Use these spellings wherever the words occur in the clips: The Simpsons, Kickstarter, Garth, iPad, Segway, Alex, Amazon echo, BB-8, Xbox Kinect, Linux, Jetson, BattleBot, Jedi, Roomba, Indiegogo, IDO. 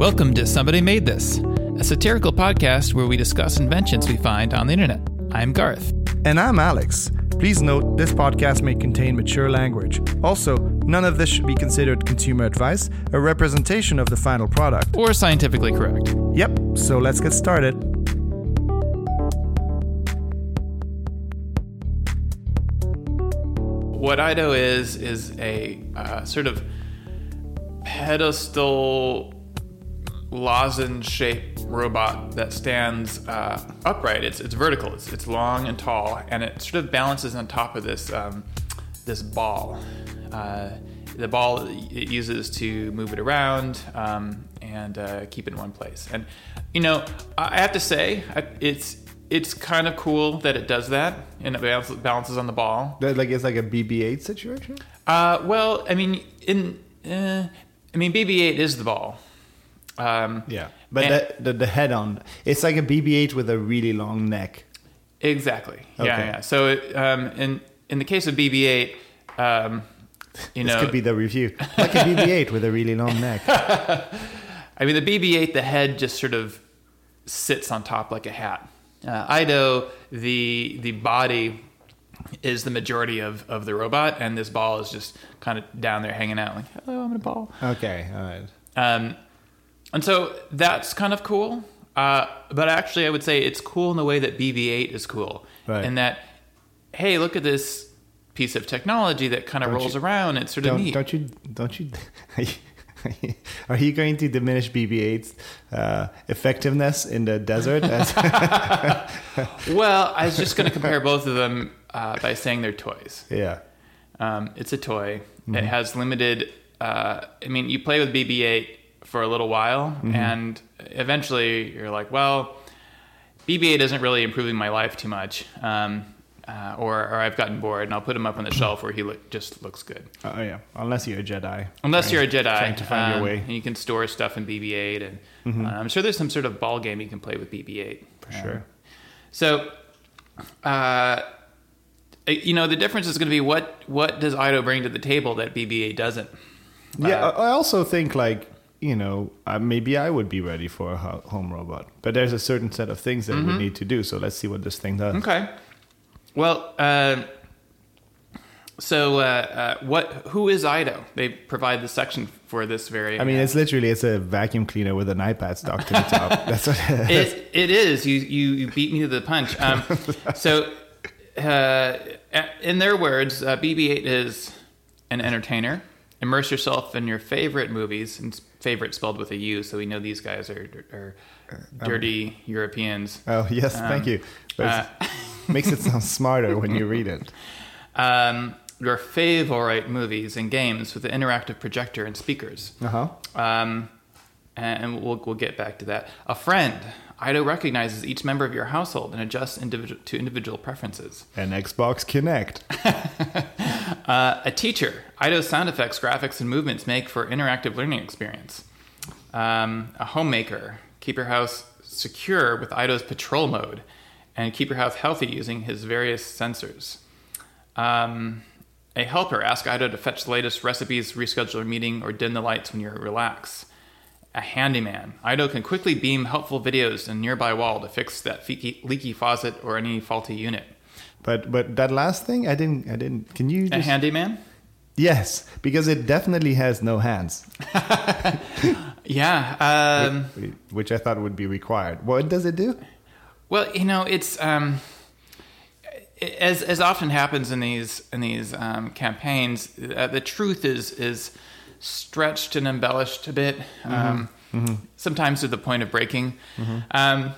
Welcome to Somebody Made This, a satirical podcast where we discuss inventions we find on the internet. I'm Garth. And I'm Alex. Please note, this podcast may contain mature language. Also, none of this should be considered consumer advice, a representation of the final product. Or scientifically correct. Yep, so let's get started. What IDO is a sort of pedestal lozenge-shaped robot that stands upright. It's vertical. It's long and tall, and it sort of balances on top of this this ball. The ball it uses to move it around and keep it in one place. And you know, I have to say, it's kind of cool that it does that and it balances on the ball. Like it's like a BB-8 situation. BB-8 is the ball. The head on, it's like a BB-8 with a really long neck. Exactly. Okay. Yeah. So in the case of BB-8, this could be the review. Like a BB-8 with a really long neck. I mean, the BB-8, the head just sort of sits on top like a hat. IDO, the body is the majority of the robot, and this ball is just kind of down there hanging out like, hello, I'm in a ball. Okay, all right. And so that's kind of cool, but actually I would say it's cool in the way that BB-8 is cool. Right. In that, hey, look at this piece of technology that kind of rolls around. It's sort of neat. Don't you? Are you going to diminish BB-8's effectiveness in the desert? Well, I was just going to compare both of them by saying they're toys. Yeah. It's a toy. Mm-hmm. It has limited... you play with BB-8 for a little while, mm-hmm. and eventually you're like, well, BB-8 isn't really improving my life too much, or I've gotten bored, and I'll put him up on the shelf where he just looks good. Oh, yeah. Unless you're a Jedi. Trying to find your way. And you can store stuff in BB-8, and mm-hmm. I'm sure there's some sort of ball game you can play with BB-8. For sure. So, the difference is going to be what does IDO bring to the table that BB-8 doesn't? Yeah, I also think, maybe I would be ready for a home robot. But there's a certain set of things that mm-hmm. we need to do. So let's see what this thing does. Okay. Well, who is IDO? They provide the section for this very... it's a vacuum cleaner with an iPad stuck to the top. That's what it is. It is. You beat me to the punch. In their words, BB-8 is an entertainer. Immerse yourself in your favorite movies, and favorite spelled with a U, so we know these guys are dirty Europeans. Oh, yes, thank you. Makes it sound smarter when you read it. Your favorite movies and games with an interactive projector and speakers. Uh-huh. And we'll get back to that. A friend. IDO recognizes each member of your household and adjusts to individual preferences. An Xbox Kinect. A teacher. IDO's sound effects, graphics, and movements make for interactive learning experience. A homemaker. Keep your house secure with IDO's patrol mode. And keep your house healthy using his various sensors. A helper. Ask IDO to fetch the latest recipes, reschedule a meeting, or dim the lights when you're relaxed. A handyman. IDO can quickly beam helpful videos in a nearby wall to fix that leaky faucet or any faulty unit. But that last thing, I didn't. Can you? A handyman? Yes, because it definitely has no hands. Yeah, which I thought would be required. What does it do? Well, it's as often happens in these campaigns. The truth is stretched and embellished a bit, sometimes to the point of breaking. Mm-hmm.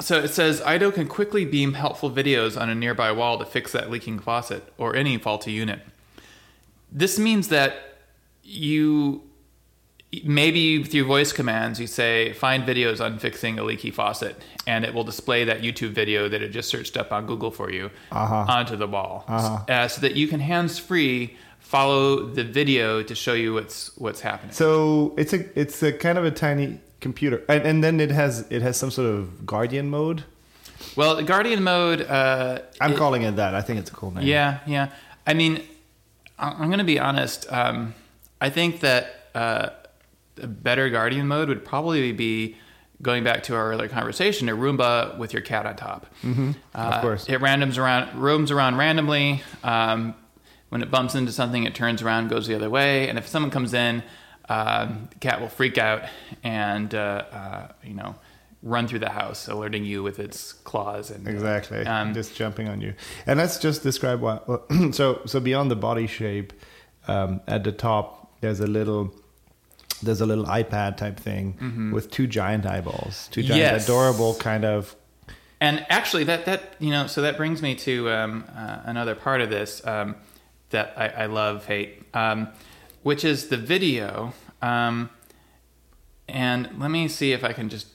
So it says, IDO can quickly beam helpful videos on a nearby wall to fix that leaking faucet or any faulty unit. This means that you, maybe through voice commands, you say, find videos on fixing a leaky faucet, and it will display that YouTube video that it just searched up on Google for you onto the wall, so that you can hands-free follow the video to show you what's happening. So it's a kind of a tiny computer, and then it has some sort of guardian mode. Well, the guardian mode. I'm calling it that. I think it's a cool name. Yeah. I'm going to be honest. I think that a better guardian mode would probably be, going back to our earlier conversation, a Roomba with your cat on top. Mm-hmm. Of course. It roams around randomly. When it bumps into something, it turns around, goes the other way. And if someone comes in, the cat will freak out and, run through the house, alerting you with its claws. And exactly. Just jumping on you. And let's just describe what... so beyond the body shape, at the top, there's a little iPad type thing mm-hmm. with two giant eyeballs, yes. adorable kind of. And actually so that brings me to, another part of this, that I love, hate, which is the video. And let me see if I can just,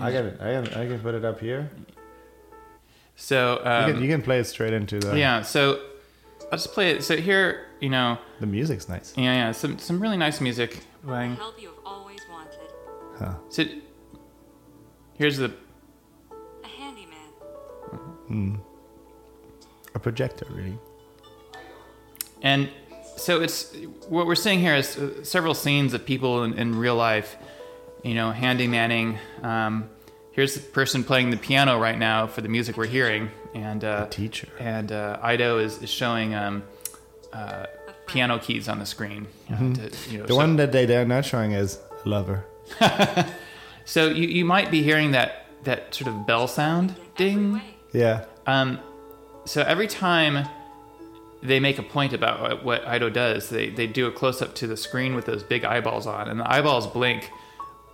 I got it. I can put it up here. So, you can play it straight into the, yeah. So I'll just play it. So here, the music's nice. Yeah. Some really nice music. Playing. Help you have always wanted. Huh. So, here's a handyman. Mm. A projector, really. And so it's what we're seeing here is several scenes of people in real life, handymanning. Here's the person playing the piano right now for the music we're hearing, and a teacher. And IDO is showing. Piano keys on the screen. Mm-hmm. The one that they're not showing is lover. So you might be hearing that sort of bell sound, ding. Yeah. So every time they make a point about what IDO does, they do a close up to the screen with those big eyeballs on, and the eyeballs blink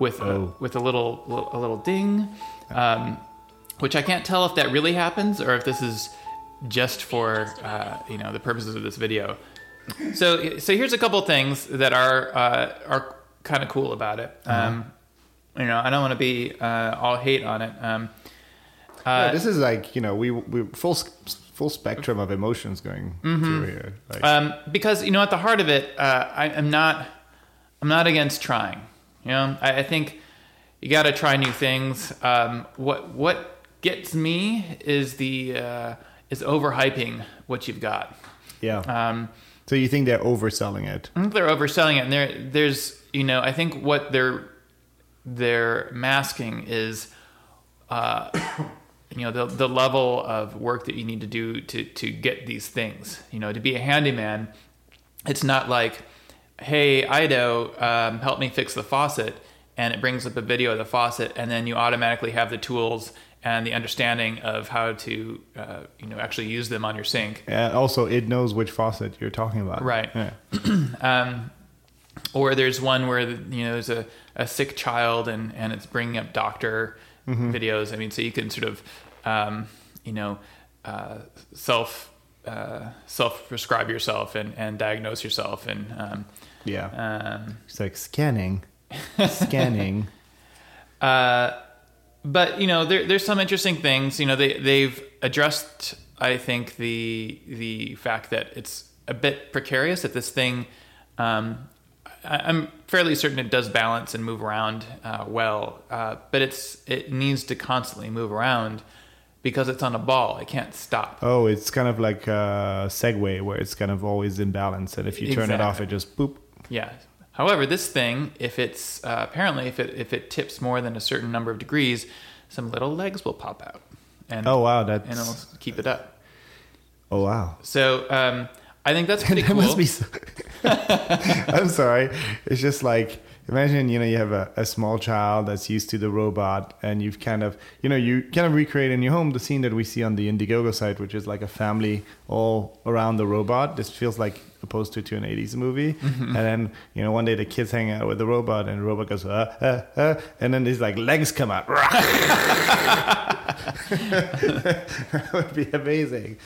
with a little ding, which I can't tell if that really happens or if this is just for the purposes of this video. So here's a couple things that are kind of cool about it. I don't want to be all hate on it. This is like we full spectrum of emotions going mm-hmm. through here. Like, because at the heart of it, I'm not against trying. I think you got to try new things. What gets me is is overhyping what you've got. Yeah. So you think they're overselling it? I think they're overselling it, and there's I think what they're masking is the level of work that you need to do to get these things. To be a handyman, it's not like, hey IDO, help me fix the faucet, and it brings up a video of the faucet, and then you automatically have the tools and the understanding of how to, actually use them on your sink. And also, it knows which faucet you're talking about. Right. Yeah. Or there's one where, there's a sick child and it's bringing up doctor mm-hmm. videos. I mean, so you can sort of, self-prescribe yourself and diagnose yourself. And it's like scanning. But there's some interesting things. They've addressed, I think, the fact that it's a bit precarious. That this thing, I'm fairly certain it does balance and move around well, but it needs to constantly move around because it's on a ball. It can't stop. Oh, it's kind of like a Segway where it's kind of always in balance, and if you turn it off, it just boop. Yeah. However, this thing, if it's if it tips more than a certain number of degrees, some little legs will pop out, and and it'll keep it up. Oh wow! So I think that's pretty cool. Must be so... I'm sorry, it's just like imagine you have a small child that's used to the robot, and you've kind of recreate in your home the scene that we see on the Indiegogo site, which is like a family all around the robot. This feels like opposed to an 80s movie. Mm-hmm. And then, one day the kids hang out with the robot and the robot goes, and then these like legs come out. That would be amazing.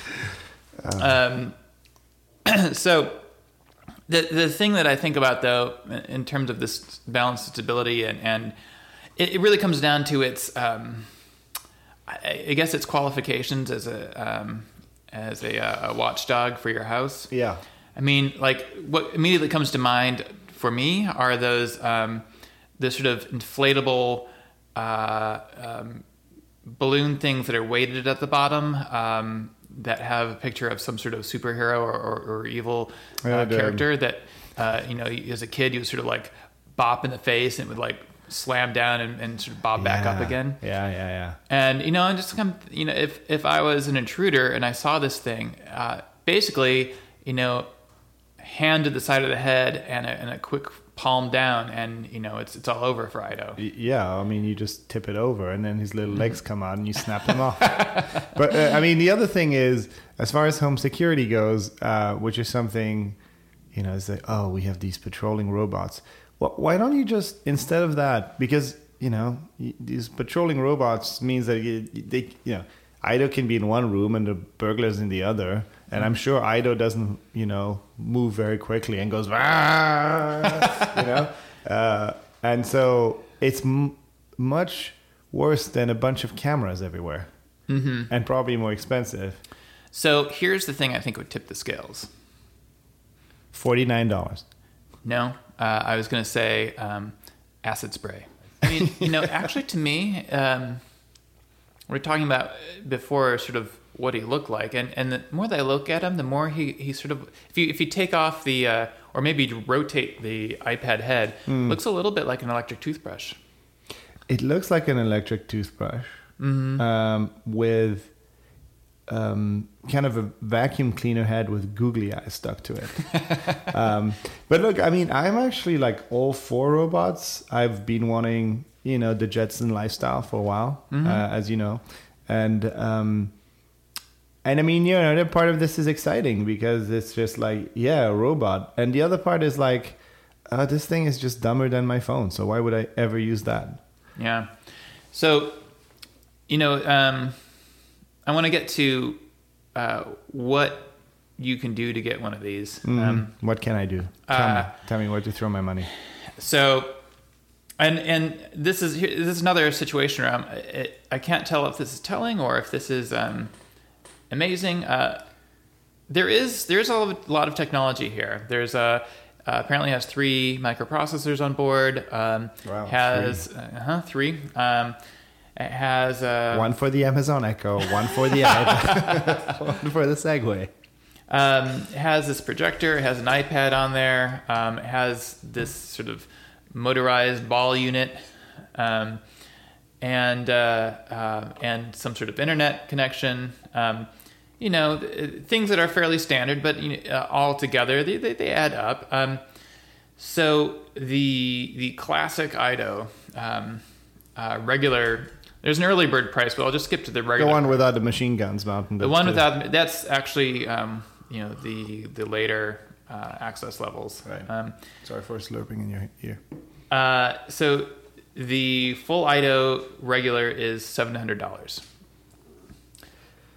So the thing that I think about though, in terms of this balance stability and it really comes down to its, I guess its qualifications as a watchdog for your house. Yeah. I mean, like, what immediately comes to mind for me are those this sort of inflatable balloon things that are weighted at the bottom that have a picture of some sort of superhero or evil character that, as a kid, you sort of like bop in the face, and it would like slam down and sort of bob back up again. Yeah. And, you know, and just like, you know, if I was an intruder and I saw this thing, basically, you know, hand to the side of the head and a quick palm down, and, you know, it's all over for Ido. Yeah, I mean, you just tip it over, and then his little legs come out, and you snap them off. But, I mean, the other thing is, as far as home security goes, which is something, you know, it's like, oh, we have these patrolling robots. Well, why don't you just, instead of that, because, you know, these patrolling robots means that, they, you know, Ido can be in one room and the burglar's in the other. And I'm sure Ido doesn't, you know, move very quickly and goes, "Wah!" you know. And so it's much worse than a bunch of cameras everywhere, mm-hmm. and probably more expensive. So here's the thing I think would tip the scales. $49. No, I was going to say acid spray. I mean, you know, actually to me, we're talking about before sort of what he looked like, and the more that I look at him, the more he sort of, if you take off the or maybe rotate the iPad head, looks a little bit like an electric toothbrush. It looks like an electric toothbrush, mm-hmm. With kind of a vacuum cleaner head with googly eyes stuck to it. But look, I mean, I'm actually like all for robots. I've been wanting, you know, the Jetson lifestyle for a while, mm-hmm. As you know, and I mean, you know, that part of this is exciting because it's just like, yeah, a robot. And the other part is like, this thing is just dumber than my phone. So why would I ever use that? Yeah. So, you know, I want to get to what you can do to get one of these. Mm-hmm. What can I do? Tell me where to throw my money. So, and this is another situation where I can't tell if this is telling or if this is... amazing. There's a lot of technology here. There's apparently has 3 microprocessors on board. Wow, has three. It has one for the Amazon Echo, one for the iPad, one for the Segway. It has this projector. It has an iPad on there. It has this sort of motorized ball unit. And some sort of internet connection, you know, things that are fairly standard, but you know, all together they add up. So the classic IDO, regular. There's an early bird price, but I'll just skip to the regular. The one without the machine guns mounted. The one without that's actually you know, the later access levels. Right. Sorry for slurping in your ear. So. The full IDO regular is $700.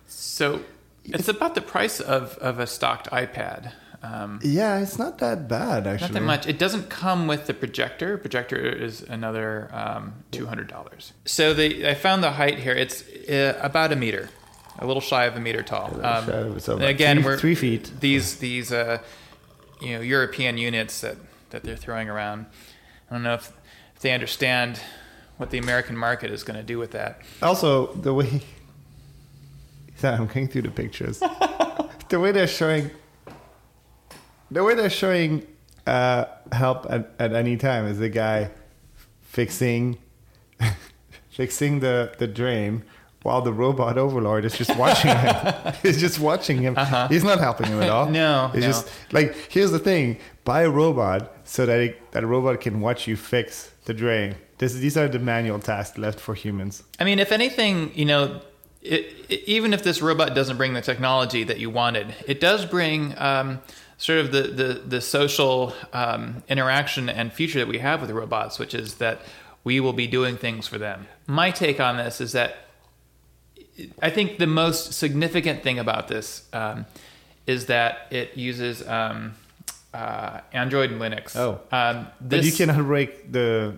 So it's about the price of a stocked iPad. Yeah, it's not that bad, actually. Not that much. It doesn't come with the projector. Projector is another $200. So I found the height here. It's about a meter, a little shy of a meter tall. Again, we're 3 feet. These you know, European units that they're throwing around. I don't know if they understand what the American market is going to do with that. Also, the way... I'm going through the pictures. The way they're showing help at any time is the guy fixing the drain while the robot overlord is just watching him. He's just watching him. Uh-huh. He's not helping him at all. No. It's just like, here's the thing. Buy a robot so that a robot can watch you fix the drain. These are the manual tasks left for humans. I mean, if anything, you know, even if this robot doesn't bring the technology that you wanted, it does bring sort of the social interaction and future that we have with the robots, which is that we will be doing things for them. My take on this is that I think the most significant thing about this is that it uses... Android and Linux. But you cannot break the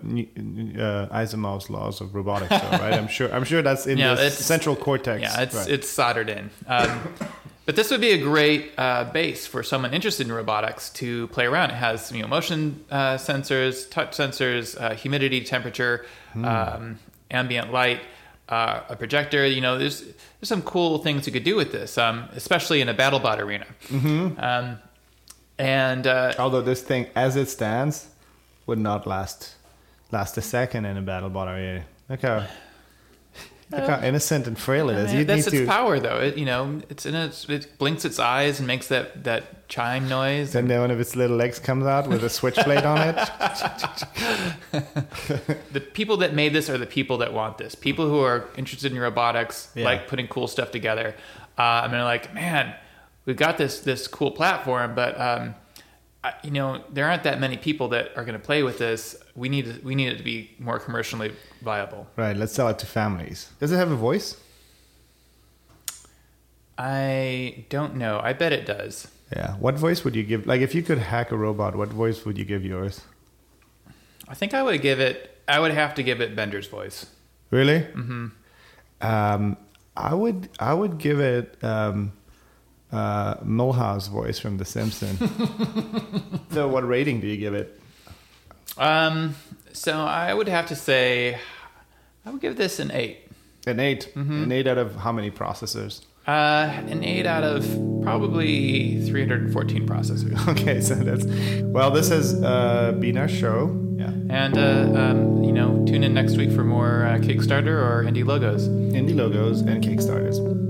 Asimov's laws of robotics, though, right? I'm sure that's in the central cortex. Yeah, it's soldered in. But this would be a great base for someone interested in robotics to play around. It has, you know, motion sensors, touch sensors, humidity, temperature, ambient light, a projector. You know, there's some cool things you could do with this, especially in a BattleBot arena. Mm-hmm. And although this thing, as it stands, would not last a second in a battle bot area. Okay. Look how innocent and frail it is. I mean, that's its power, though. It blinks its eyes and makes that chime noise. Then one of its little legs comes out with a switchblade on it. The people that made this are the people that want this. People who are interested in robotics, like putting cool stuff together. And they're like, man, we've got this cool platform, but there aren't that many people that are going to play with this. We need it to be more commercially viable. Right. Let's sell it to families. Does it have a voice? I don't know. I bet it does. Yeah. What voice would you give? Like, if you could hack a robot, what voice would you give yours? I think I would give it. I would have to give it Bender's voice. Really? Mm-hmm. I would give it. Mulhouse's voice from The Simpsons. So what rating do you give it? So I would have to say I would give this an 8. An 8? Mm-hmm. An 8 out of how many processors? An 8 out of probably 314 processors. Okay, so that's... Well, this has been our show. Yeah. And, tune in next week for more Kickstarter or Indie Logos. Indie Logos and Kickstarters.